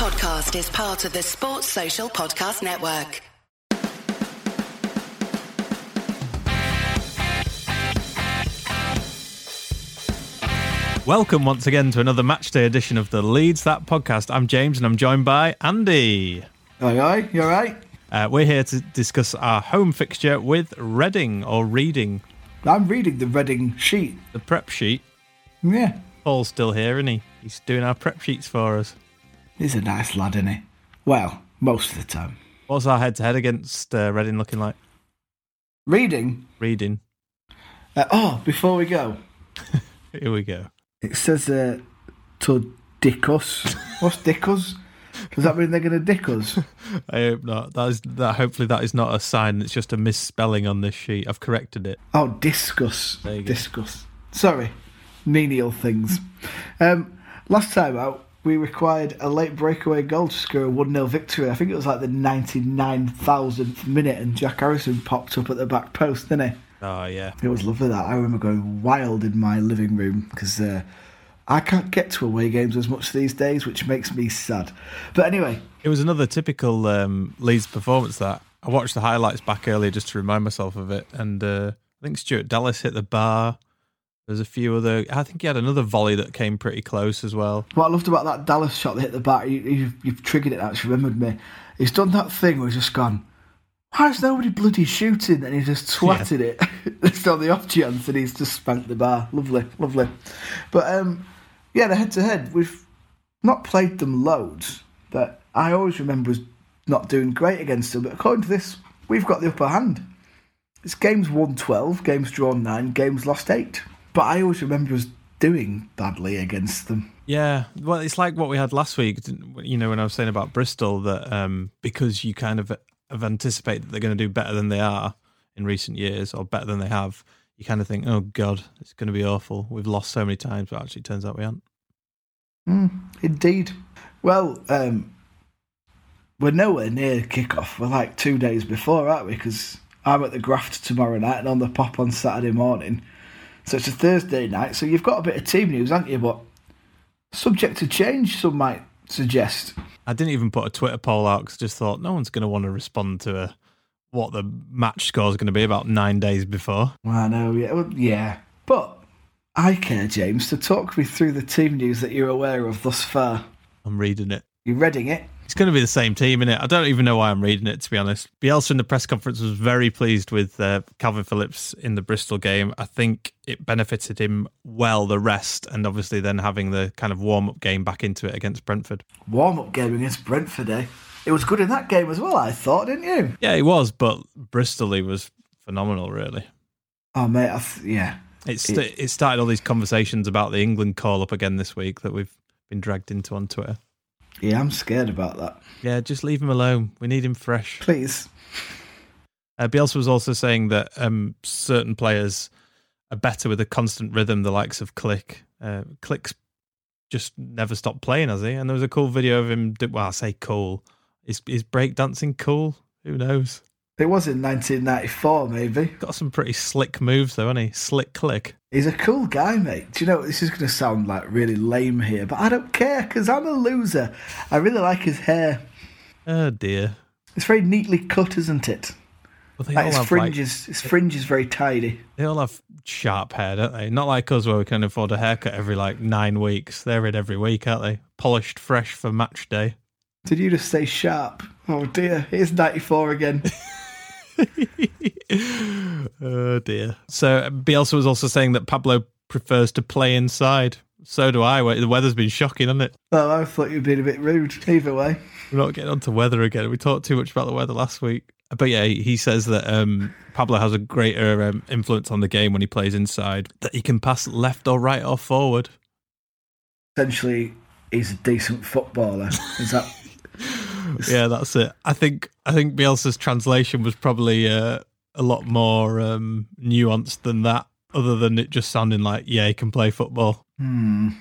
podcast is part of the Sports Social Podcast Network. Welcome once again to another matchday edition of the Leeds That podcast. I'm James and I'm joined by Andy. Aye, you all right? We're here to discuss our home fixture with Reading, or Reading. I'm reading the Reading sheet. The prep sheet? Yeah. Paul's still here, isn't he? He's doing our prep sheets for us. He's a nice lad, isn't he? Well, most of the time. What's our head-to-head against Reading looking like? Reading. Before we go. Here we go. It says to dick us. What's dick us? Does that mean they're going to dick us? I hope not. Hopefully that is not a sign. It's just a misspelling on this sheet. I've corrected it. Oh, discuss. There you go. Discuss. Sorry. Menial things. Last time out, we required a late breakaway goal to score a 1-0 victory. I think it was like the 99,000th minute, and Jack Harrison popped up at the back post, didn't he? Oh, yeah. It was lovely, that. I remember going wild in my living room because I can't get to away games as much these days, which makes me sad. But anyway. It was another typical Leeds performance, that. I watched the highlights back earlier just to remind myself of it, and I think Stuart Dallas hit the bar. There's a few other... I think he had another volley that came pretty close as well. What I loved about that Dallas shot that hit the bar, you've triggered it, actually remembered me. He's done that thing where he's just gone, why is nobody bloody shooting? And he just twatted it. It's on the off chance and he's just spanked the bar. Lovely, lovely. But, the head-to-head, we've not played them loads, but I always remember us not doing great against them. But according to this, we've got the upper hand. It's games won 12, games drawn 9, games lost 8. But I always remember us doing badly against them. Yeah, well, it's like what we had last week, you know, when I was saying about Bristol, that because you kind of have anticipated that they're going to do better than they are in recent years, or better than they have, you kind of think, oh, God, it's going to be awful. We've lost so many times, but actually it turns out we haven't. Indeed. Well, we're nowhere near kickoff. We're like 2 days before, aren't we? Because I'm at the Graft tomorrow night and on the Pop on Saturday morning. So it's a Thursday night, so you've got a bit of team news, haven't you? But subject to change, some might suggest. I didn't even put a Twitter poll out because I just thought no one's going to want to respond to what the match score is going to be about 9 days before. Well, I know, yeah. But I care, James, to talk me through the team news that you're aware of thus far. I'm reading it. You're reading it? It's going to be the same team, innit? I don't even know why I'm reading it, to be honest. Bielsa in the press conference was very pleased with Calvin Phillips in the Bristol game. I think it benefited him well, the rest, and obviously then having the kind of warm-up game back into it against Brentford. Warm-up game against Brentford, eh? It was good in that game as well, I thought, didn't you? Yeah, it was, but Bristol, he was phenomenal, really. Oh, mate, yeah. It started all these conversations about the England call-up again this week that we've been dragged into on Twitter. Yeah, I'm scared about that. Yeah, just leave him alone. We need him fresh. Please. Bielsa was also saying that certain players are better with a constant rhythm, the likes of Klich. Klich's just never stopped playing, has he? And there was a cool video of him... Well, I say cool. Is breakdancing cool? Who knows? It was in 1994, maybe. Got some pretty slick moves, though, hasn't he? Slick Klich. He's a cool guy, mate. Do you know, this is going to sound like really lame here, but I don't care because I'm a loser. I really like his hair. Oh, dear. It's very neatly cut, isn't it? Well, they all have his fringe is very tidy. They all have sharp hair, don't they? Not like us where we can afford a haircut every, 9 weeks. They're in every week, aren't they? Polished fresh for match day. Did you just say sharp? Oh, dear. It's 94 again. Oh dear. So Bielsa was also saying that Pablo prefers to play inside. So do I. The weather's been shocking, hasn't it? Oh, I thought you'd been a bit rude. Either way, we're not getting onto weather again. We talked too much about the weather last week. But yeah, he says that Pablo has a greater influence on the game when he plays inside. That he can pass left or right or forward. Essentially, he's a decent footballer. Is that? Yeah, that's it. I think Bielsa's translation was probably a lot more nuanced than that, other than it just sounding like, yeah, he can play football. Well,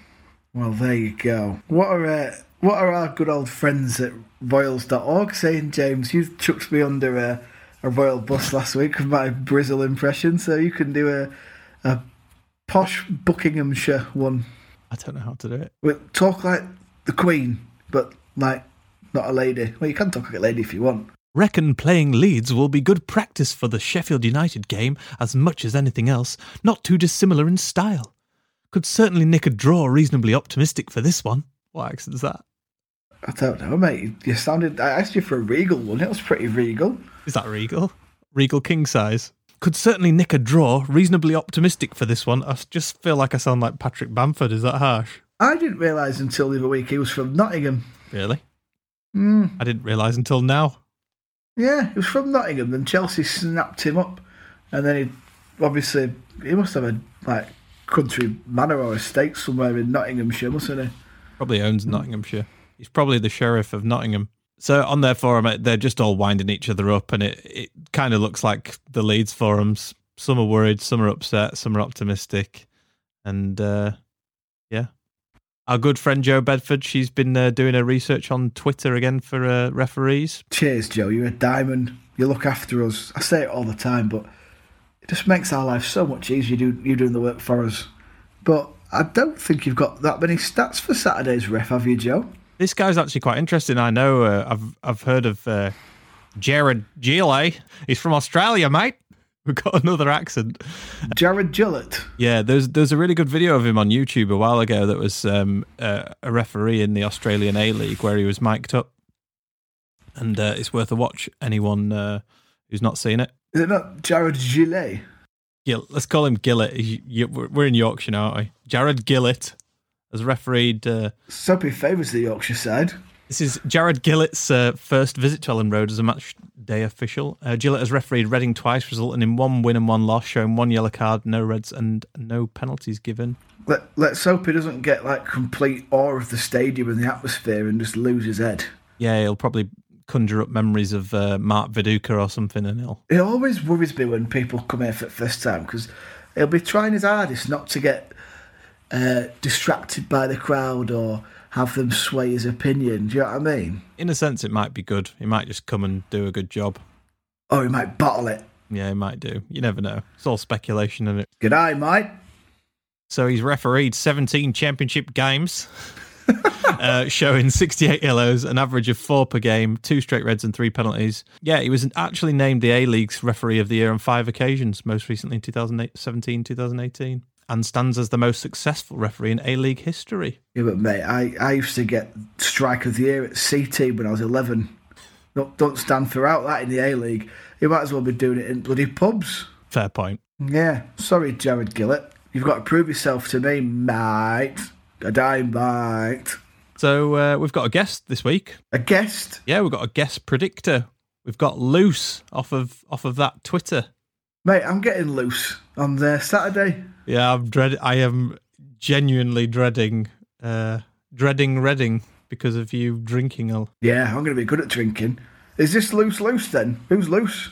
there you go. What are our good old friends at royals.org saying, James? You chucked me under a royal bus last week with my Bristol impression, so you can do a posh Buckinghamshire one. I don't know how to do it. We'll talk like the Queen, but... like, not a lady. Well, you can talk like a lady if you want. Reckon playing Leeds will be good practice for the Sheffield United game as much as anything else, not too dissimilar in style. Could certainly nick a draw reasonably optimistic for this one. What accent's that? I don't know, mate. You sounded... I asked you for a regal one. It was pretty regal. Is that regal? Regal king size. Could certainly nick a draw reasonably optimistic for this one. I just feel like I sound like Patrick Bamford. Is that harsh? I didn't realise until the other week he was from Nottingham. Really? Mm. I didn't realise until now. Yeah, he was from Nottingham. Then Chelsea snapped him up. And then he... Obviously, he must have a, like, country manor or estate somewhere in Nottinghamshire, mustn't he? Probably owns Nottinghamshire. He's probably the sheriff of Nottingham. So on their forum, they're just all winding each other up, and it kind of looks like the Leeds forums. Some are worried, some are upset, some are optimistic. And, yeah. Our good friend Joe Bedford, she's been doing her research on Twitter again for referees. Cheers, Joe. You're a diamond. You look after us. I say it all the time, but it just makes our life so much easier, you doing the work for us. But I don't think you've got that many stats for Saturday's ref, have you, Joe? This guy's actually quite interesting. I know I've heard of Jarred Gillett. He's from Australia, mate. We've got another accent. Jarred Gillett. Yeah, there's a really good video of him on YouTube a while ago that was a referee in the Australian A-League where he was mic'd up. And it's worth a watch, anyone who's not seen it. Is it not Jarred Gillett? Yeah, let's call him Gillett. We're in Yorkshire now, aren't we? Jarred Gillett. Has refereed... Soapy favours the Yorkshire side. This is Jarred Gillett's first visit to Elland Road as a match day official. Gillett has refereed Reading twice, resulting in one win and one loss, showing one yellow card, no reds and no penalties given. Let's hope he doesn't get like complete awe of the stadium and the atmosphere and just lose his head. Yeah, he'll probably conjure up memories of Mark Viduka or something, and he'll... It always worries me when people come here for the first time, because he'll be trying his hardest not to get... distracted by the crowd or have them sway his opinion. Do you know what I mean? In a sense, it might be good. He might just come and do a good job. Or he might bottle it. Yeah, he might do. You never know. It's all speculation, isn't it? Good eye, mate. So he's refereed 17 championship games, showing 68 yellows, an average of 4 per game, 2 straight reds and 3 penalties. Yeah, he was actually named the A-League's referee of the year on 5 occasions, most recently in 2017, 2018. And stands as the most successful referee in A-League history. Yeah, but mate, I used to get strike of the year at CT when I was 11. Don't stand throughout that in the A-League. You might as well be doing it in bloody pubs. Fair point. Yeah. Sorry, Jarred Gillett. You've got to prove yourself to me, mate. A dime, mate. So we've got a guest this week. A guest? Yeah, we've got a guest predictor. We've got Luce off of that Twitter. Mate, I'm getting Luce on there Saturday. Yeah, I am genuinely dreading Reading because of you drinking. Yeah, I'm going to be good at drinking. Is this Luce then? Who's Luce?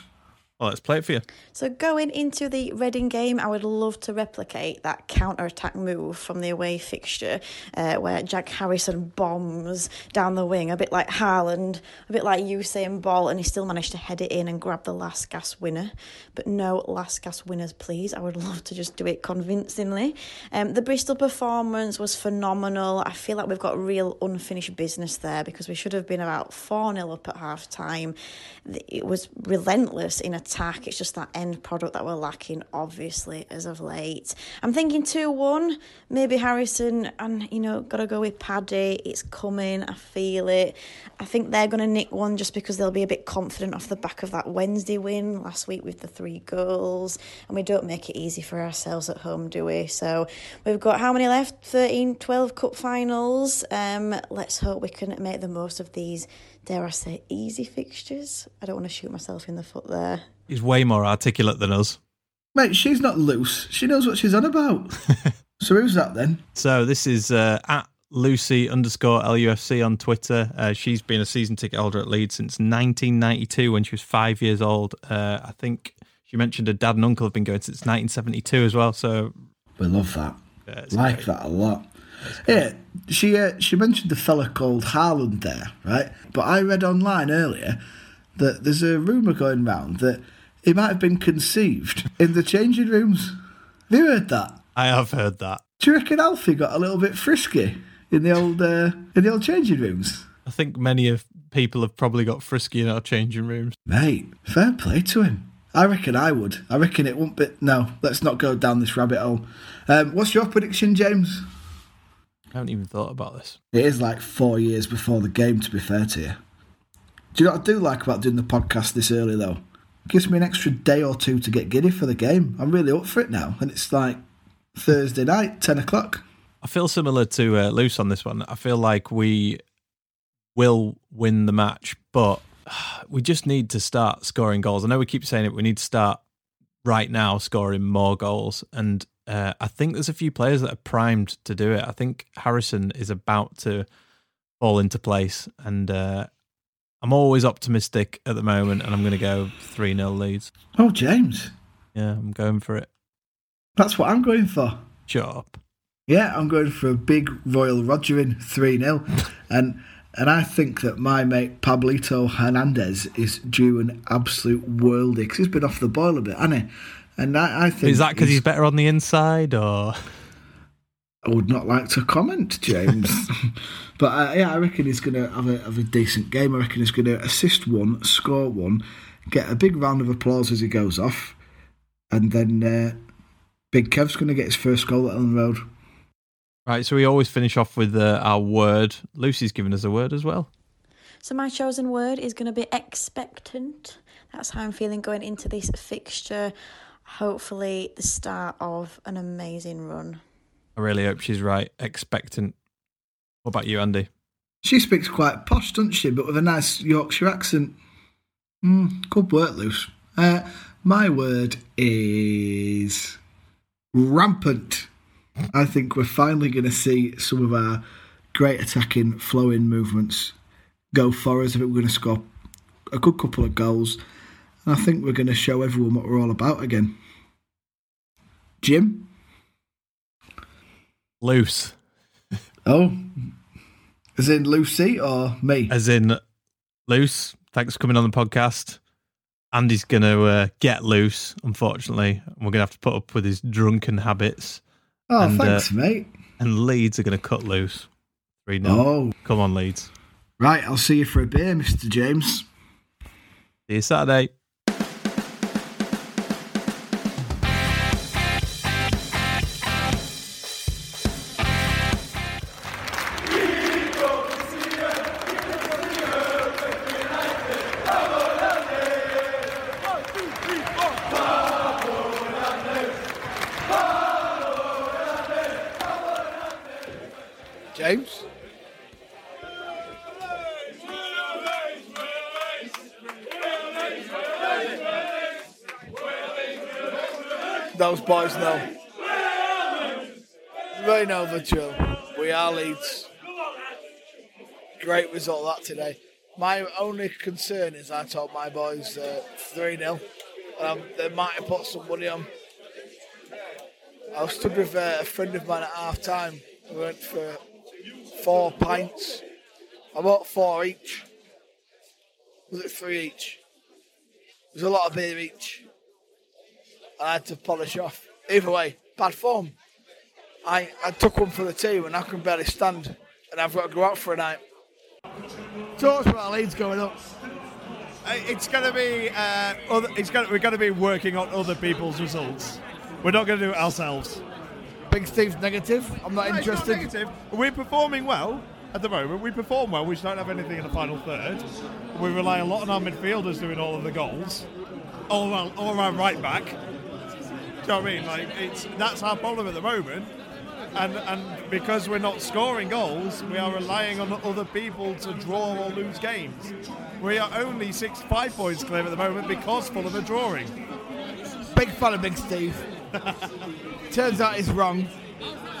Well, let's play it for you. So going into the Reading game, I would love to replicate that counter-attack move from the away fixture where Jack Harrison bombs down the wing, a bit like Haaland, a bit like Usain Bolt, and he still managed to head it in and grab the last-gasp winner. But no last-gasp winners, please. I would love to just do it convincingly. The Bristol performance was phenomenal. I feel like we've got real unfinished business there because we should have been about 4-0 up at half-time. It was relentless in attack. It's just that end product that we're lacking, obviously, as of late. I'm thinking 2-1, maybe Harrison, and, you know, gotta go with Paddy. It's coming, I feel it. I think they're gonna nick one just because they'll be a bit confident off the back of that Wednesday win last week with the 3 goals, and we don't make it easy for ourselves at home, do we? So we've got how many left? 13, 12 cup finals. Let's hope we can make the most of these, dare I say, easy fixtures. I don't want to shoot myself in the foot there. He's way more articulate than us. Mate, she's not Luce. She knows what she's on about. So who's that then? So this is at Lucy_LUFC on Twitter. She's been a season ticket holder at Leeds since 1992 when she was 5 years old. I think she mentioned her dad and uncle have been going since 1972 as well. So we love that. Yeah, like great. That a lot. Yeah, she mentioned the fella called Haaland there, right? But I read online earlier that there's a rumour going round that he might have been conceived in the changing rooms. Have you heard that? I have heard that. Do you reckon Alfie got a little bit frisky in the old changing rooms? I think many of people have probably got frisky in our changing rooms. Mate, fair play to him. I reckon I would. I reckon it won't be... No, let's not go down this rabbit hole. What's your prediction, James? I haven't even thought about this. It is like 4 years before the game, to be fair to you. Do you know what I do like about doing the podcast this early, though? It gives me an extra day or two to get giddy for the game. I'm really up for it now. And it's like Thursday night, 10 o'clock. I feel similar to Luce on this one. I feel like we will win the match, but we just need to start scoring goals. I know we keep saying it, we need to start right now scoring more goals. And I think there's a few players that are primed to do it. I think Harrison is about to fall into place. And I'm always optimistic at the moment, and I'm going to go 3-0 leads. Oh, James. Yeah, I'm going for it. That's what I'm going for. Chop. Yeah, I'm going for a big Royal Rogering 3-0. And I think that my mate Pablo Hernández is due an absolute worldie because he's been off the boil a bit, hasn't he? And I think is that because he's better on the inside, or I would not like to comment, James. But yeah, I reckon he's going to have a decent game. I reckon he's going to assist one, score one, get a big round of applause as he goes off, and then Big Kev's going to get his first goal at Elland Road. Right, so we always finish off with our word. Lucy's given us a word as well. So my chosen word is going to be expectant. That's how I'm feeling going into this fixture. Hopefully the start of an amazing run. I really hope she's right. Expectant. What about you, Andy? She speaks quite posh, doesn't she? But with a nice Yorkshire accent. Good work, Luce. My word is rampant. I think we're finally going to see some of our great attacking, flowing movements go for us. I think we're going to score a good couple of goals. And I think we're going to show everyone what we're all about again. Jim? Loose. Oh. As in Lucy or me? As in Loose. Thanks for coming on the podcast. Andy's going to get loose, unfortunately. And we're going to have to put up with his drunken habits. Oh, and, thanks, mate. And Leeds are going to cut loose. 3-0. Oh. Come on, Leeds. Right, I'll see you for a beer, Mr. James. See you Saturday. James? Those boys know. Rain over, Joe. We are Leeds. Great result that today. My only concern is I told my boys 3-0. They might have put some money on. I was stood with a friend of mine at half-time. We went for 4 pints. I bought 4 each. Was it 3 each? It was a lot of beer each. I had to polish off. Either way, bad form. I took one for the team and I can barely stand. And I've got to go out for a night. Talks about Leeds going up. It's going to be. We're going to be working on other people's results. We're not going to do it ourselves. Big Steve's negative. I'm not interested. It's not negative. We're performing well at the moment. We perform well. We just don't have anything in the final third. We rely a lot on our midfielders doing all of the goals. All our right back. Do you know what I mean? Like that's our problem at the moment. And because we're not scoring goals, we are relying on other people to draw or lose games. We are only 5 points clear at the moment because Fulham are drawing. Big fan of Big Steve. Turns out it's wrong.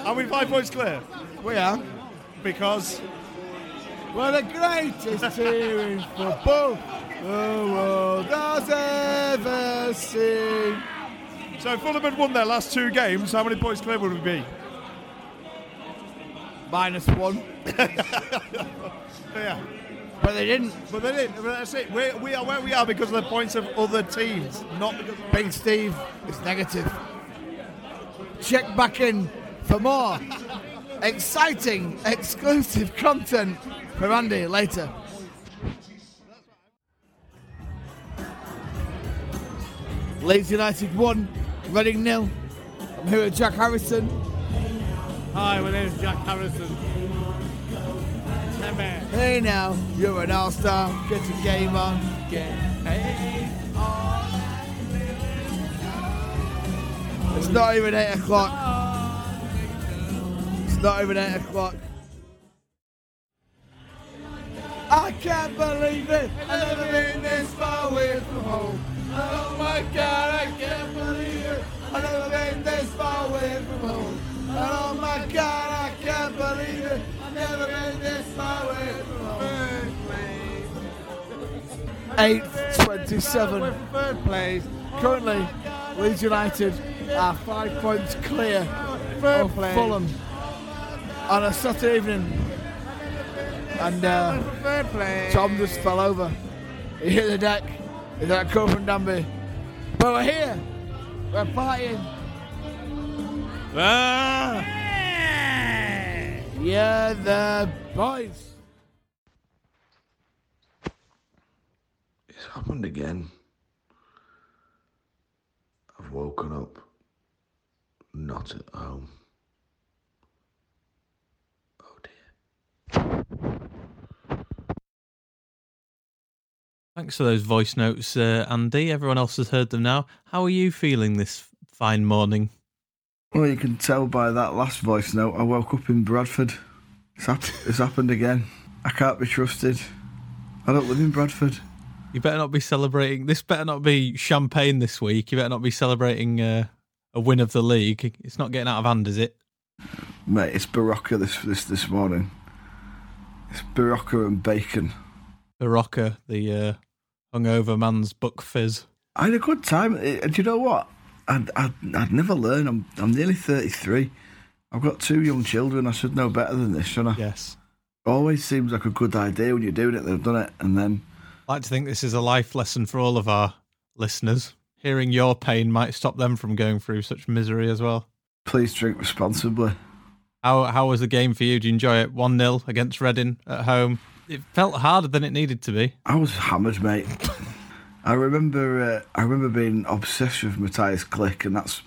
Are we 5 points clear? We are. Because we're the greatest team in football the world has ever seen. So if Fulham had won their last 2 games, how many points clear would we be? -1. Yeah. But they didn't. That's it. We are where we are because of the points of other teams, not because of... Big Steve is negative. Check back in for more. exciting, exclusive content for Andy later. Leeds United 1, Reading 0. I'm here with Jack Harrison. Hi, my name's Jack Harrison. Hey now, you're an all-star, get your game on. Get paid on. It's not even 8 o'clock. It's not even 8 o'clock. I can't believe it, I've never been this far away from home. Oh my God, I can't believe it, I've never been this far away from home. Oh my God, I can't believe it, I've never been this far away from home. 8:27. Third place. Currently, Leeds United are 5 points clear of Fulham on a Saturday evening. And Tom just fell over. He hit the deck. Is that Cope and Danby? But we're here. We're partying. Ah. Yeah, the boys. It's happened again. I've woken up not at home. Oh dear. Thanks for those voice notes, Andy. Everyone else has heard them now. How are you feeling this fine morning? Well, you can tell by that last voice note, I woke up in Bradford. It's happened again. I can't be trusted. I don't live in Bradford. You better not be celebrating. This better not be champagne this week. You better not be celebrating a win of the league. It's not getting out of hand, is it? Mate, it's Barocca this morning. It's Barocca and bacon. Barocca, the... hungover man's buck fizz. I had a good time. Do you know what? I'd never learn. I'm nearly 33. I've got 2 young children. I should know better than this, shouldn't I? Yes. Always seems like a good idea when you're doing it. They've done it, and then. I like to think this is a life lesson for all of our listeners. Hearing your pain might stop them from going through such misery as well. Please drink responsibly. How was the game for you? Did you enjoy it? 1-0 against Reading at home. It felt harder than it needed to be. I was hammered, mate. I remember being obsessed with Mateusz Klich,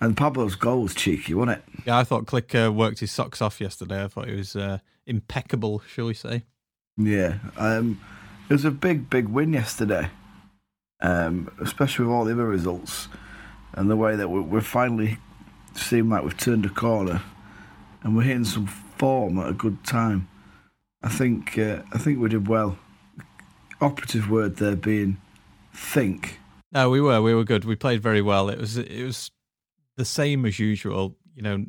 and Pablo's goal was cheeky, wasn't it? Yeah, I thought Klich worked his socks off yesterday. I thought he was impeccable, shall we say? Yeah, it was a big win yesterday, especially with all the other results and the way that we're finally seem like we've turned a corner and we're hitting some form at a good time. I think we did well. Operative word there being think. No, we were good. We played very well. It was the same as usual. You know,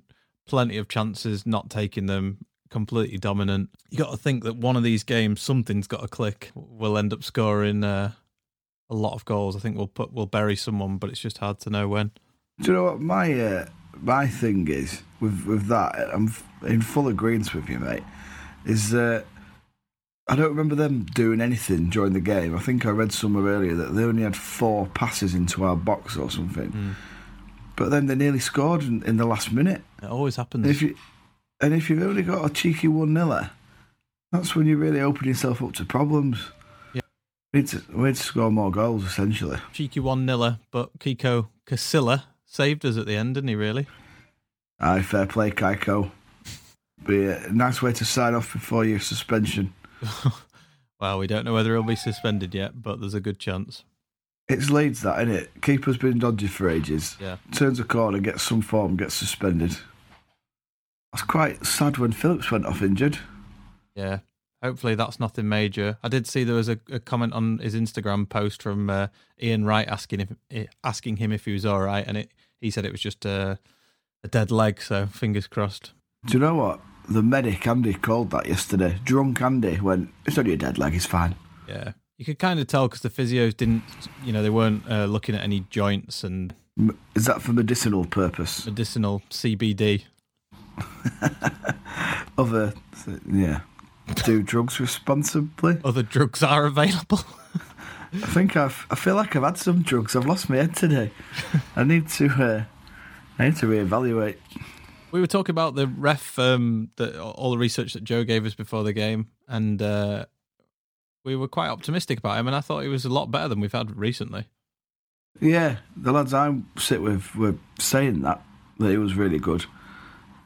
plenty of chances, not taking them, completely dominant. You got to think that one of these games, something's got to click. We'll end up scoring a lot of goals. I think we'll bury someone, but it's just hard to know when. Do you know what my thing is with that? I'm in full agreement with you, mate. Is I don't remember them doing anything during the game. I think I read somewhere earlier that they only had 4 passes into our box or something. Mm. But then they nearly scored in the last minute. It always happens. And if you've only got a cheeky 1-0, that's when you really open yourself up to problems. Yeah. We need to score more goals, essentially. Cheeky 1-0, but Kiko Casilla saved us at the end, didn't he, really? Aye, fair play, Kiko. Be a nice way to sign off before your suspension. Well, we don't know whether he'll be suspended yet, but there's a good chance. It's Leeds, that, isn't it? Keeper's been dodgy for ages. Yeah. Turns a corner, gets some form, gets suspended. I was quite sad when Phillips went off injured. Yeah. Hopefully that's nothing major. I did see there was a comment on his Instagram post from Ian Wright asking him if he was all right, and he said it was just a dead leg, so fingers crossed. Do you know what? The medic, Andy, called that yesterday. Drunk Andy went, it's only a dead leg, it's fine. Yeah. You could kind of tell because the physios didn't, you know, they weren't looking at any joints and... Is that for medicinal purpose? Medicinal CBD. Yeah. Do drugs responsibly. Other drugs are available. I feel like I've had some drugs. I've lost my head today. I need to reevaluate... We were talking about the ref, all the research that Joe gave us before the game, and we were quite optimistic about him, and I thought he was a lot better than we've had recently. Yeah, the lads I sit with were saying that he was really good.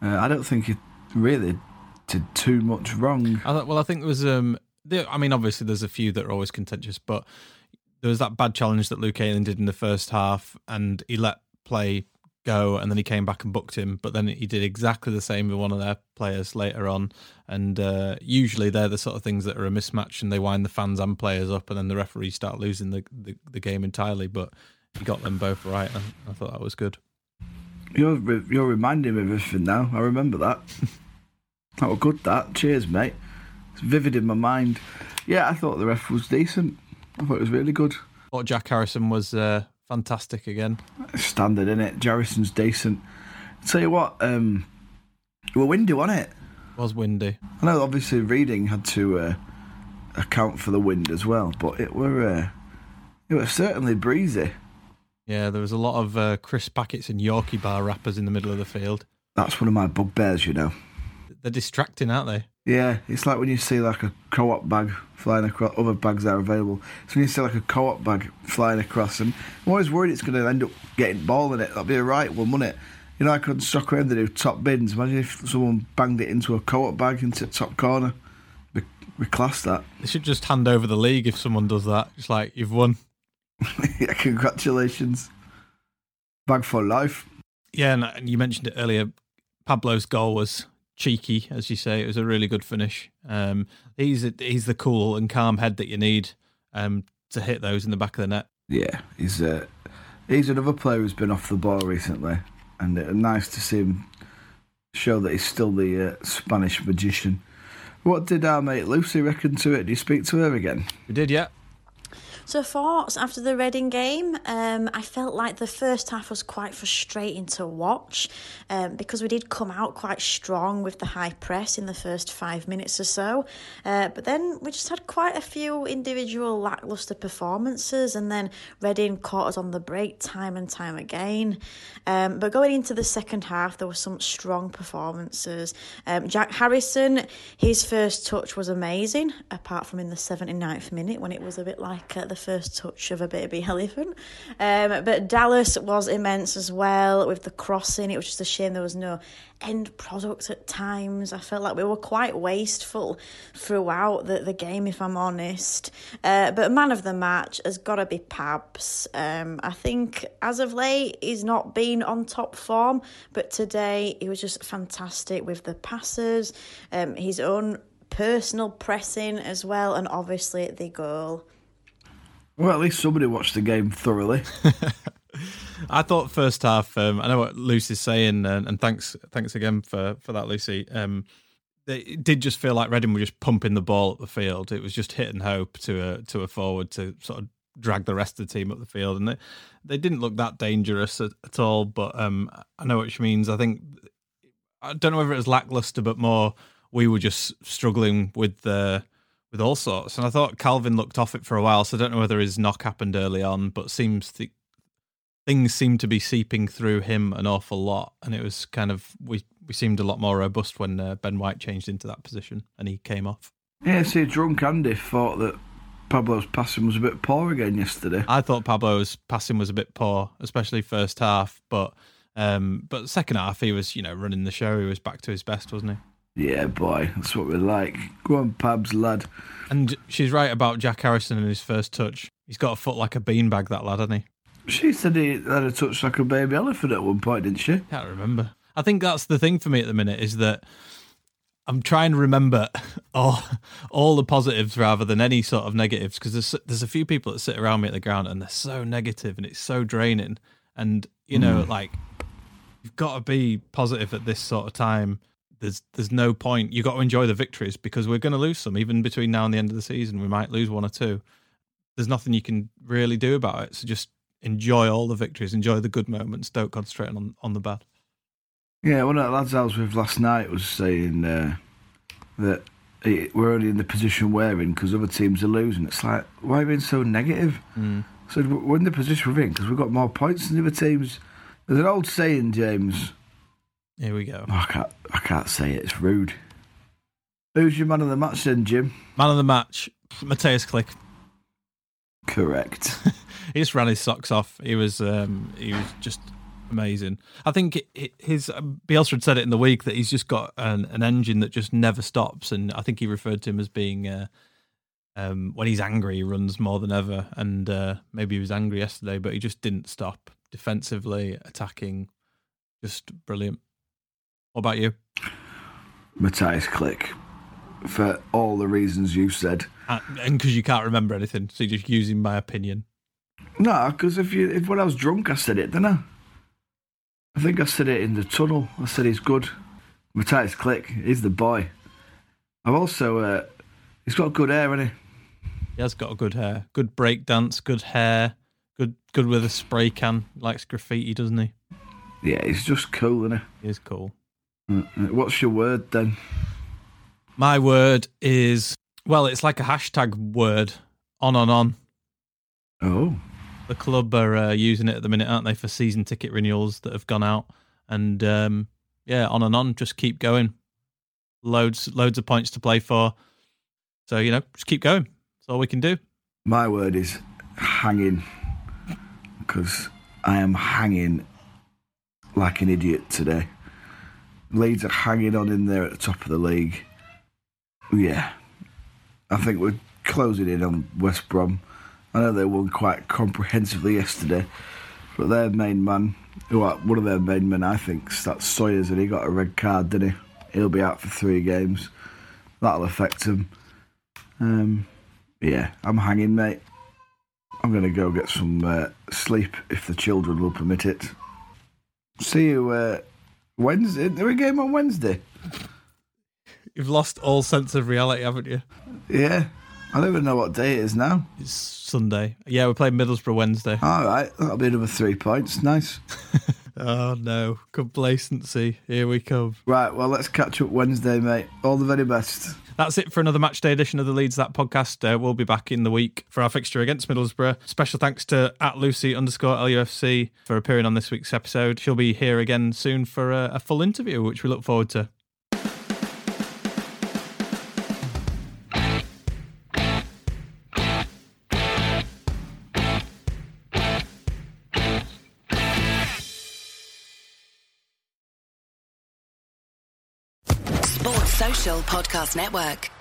I don't think he really did too much wrong. I think there was... I mean, obviously, there's a few that are always contentious, but there was that bad challenge that Luke Ayling did in the first half, and he let play... go, and then he came back and booked him, but then he did exactly the same with one of their players later on, and usually they're the sort of things that are a mismatch and they wind the fans and players up, and then the referees start losing the game entirely, but he got them both right, and I thought that was good. You're reminding me of everything now. I remember that. That was good, that. Cheers, mate. It's vivid in my mind. Yeah, I thought the ref was decent. I thought it was really good. I thought Jack Harrison was... fantastic again. Standard, innit? Jarrison's decent. I'll tell you what, it was windy, wasn't it? It was windy. I know, obviously, Reading had to account for the wind as well, but it were certainly breezy. Yeah, there was a lot of crisp packets and Yorkie bar wrappers in the middle of the field. That's one of my bugbears, you know. They're distracting, aren't they? Yeah, it's like when you see like a co-op bag flying across, other bags that are available. So when you see like a co-op bag flying across, and I'm always worried it's going to end up getting ball in it. That'd be a right one, wouldn't it? You know, I couldn't stock around to do top bins. Imagine if someone banged it into a co-op bag into the top corner. We class that. They should just hand over the league if someone does that. It's like, you've won. Yeah, congratulations. Bag for life. Yeah, and you mentioned it earlier. Pablo's goal was... cheeky, as you say. It was a really good finish. He's the cool and calm head that you need to hit those in the back of the net. Yeah, he's another player who's been off the ball recently, and nice to see him show that he's still the Spanish magician. What did our mate Lucy reckon to it? Did you speak to her again? We did, yeah. So thoughts after the Reading game, I felt like the first half was quite frustrating to watch because we did come out quite strong with the high press in the first 5 minutes or so. But then we just had quite a few individual lacklustre performances, and then Reading caught us on the break time and time again. But going into the second half, there were some strong performances. Jack Harrison, his first touch was amazing, apart from in the 79th minute when it was a bit like the first touch of a baby elephant. But Dallas was immense as well with the crossing. It was just a shame there was no end product at times. I felt like we were quite wasteful throughout the game, if I'm honest. But man of the match has got to be Pabs. I think as of late he's not been on top form, but today he was just fantastic with the passes, his own personal pressing as well, and obviously the goal. Well, at least somebody watched the game thoroughly. I thought first half, I know what Lucy's saying, and thanks again for that, Lucy. It did just feel like Reading were just pumping the ball up the field. It was just hit and hope to a forward to sort of drag the rest of the team up the field. And they didn't look that dangerous at all, but I know what she means. I think, I don't know whether it was lacklustre, but more we were just struggling with the... with all sorts, and I thought Calvin looked off it for a while, so I don't know whether his knock happened early on, but things seem to be seeping through him an awful lot, and it was kind of, we seemed a lot more robust when Ben White changed into that position and he came off. Yeah, see, drunk Andy thought that Pablo's passing was a bit poor again yesterday. I thought Pablo's passing was a bit poor, especially first half, but second half he was, you know, running the show. He was back to his best, wasn't he? Yeah, boy, that's what we like. Go on, Pabs, lad. And she's right about Jack Harrison and his first touch. He's got a foot like a beanbag, that lad, hasn't he? She said he had a touch like a baby elephant at one point, didn't she? Can't remember. I think that's the thing for me at the minute, is that I'm trying to remember all the positives rather than any sort of negatives, because there's a few people that sit around me at the ground and they're so negative and it's so draining. And, you know, like, you've got to be positive at this sort of time. There's no point. You've got to enjoy the victories, because we're going to lose some. Even between now and the end of the season, we might lose one or two. There's nothing you can really do about it. So just enjoy all the victories, enjoy the good moments. Don't concentrate on the bad. Yeah, one of the lads I was with last night was saying that we're only in the position we're in because other teams are losing. It's like, why are you being so negative? So we're in the position we're in because we've got more points than the other teams. There's an old saying, James, Here we go. Oh, I can't say it. It's rude. Who's your man of the match then, Jim? Man of the match, Mateusz Klich. Correct. He just ran his socks off. He was just amazing. I think Bielsa had said it in the week that he's just got an engine that just never stops, and I think he referred to him as being when he's angry, he runs more than ever, and maybe he was angry yesterday, but he just didn't stop defensively, attacking, just brilliant. What about you? Mateusz Klich, for all the reasons you've said, and because you can't remember anything, so you're just using my opinion. No, because if when I was drunk, I said it, didn't I? I think I said it in the tunnel. I said he's good. Mateusz Klich, he's the boy. I've also, he's got good hair, hasn't he? He has got a good hair. Good breakdance, good hair, good with a spray can. Likes graffiti, doesn't he? Yeah, he's just cool, isn't he? He is cool. What's your word then? My word is, well, it's like a hashtag word, on. Oh. The club are using it at the minute, aren't they, for season ticket renewals that have gone out. And, on and on, just keep going. Loads of points to play for. So, just keep going. That's all we can do. My word is hanging, because I am hanging like an idiot today. Leeds are hanging on in there at the top of the league. Yeah. I think we're closing in on West Brom. I know they won quite comprehensively yesterday, but their main man, one of their main men, I think, that's Sawyers, and he got a red card, didn't he? He'll be out for 3 games. That'll affect him. I'm hanging, mate. I'm going to go get some sleep, if the children will permit it. See you Wednesday. Is there a game on Wednesday? You've lost all sense of reality, haven't you? Yeah. I don't even know what day it is now. It's Sunday. Yeah, we're playing Middlesbrough Wednesday. All right, that'll be another 3 points. Nice. Oh, no. Complacency. Here we come. Right, well, let's catch up Wednesday, mate. All the very best. That's it for another Matchday edition of the Leeds That podcast. We'll be back in the week for our fixture against Middlesbrough. Special thanks to @Lucy_LUFC for appearing on this week's episode. She'll be here again soon for a full interview, which we look forward to. Podcast Network.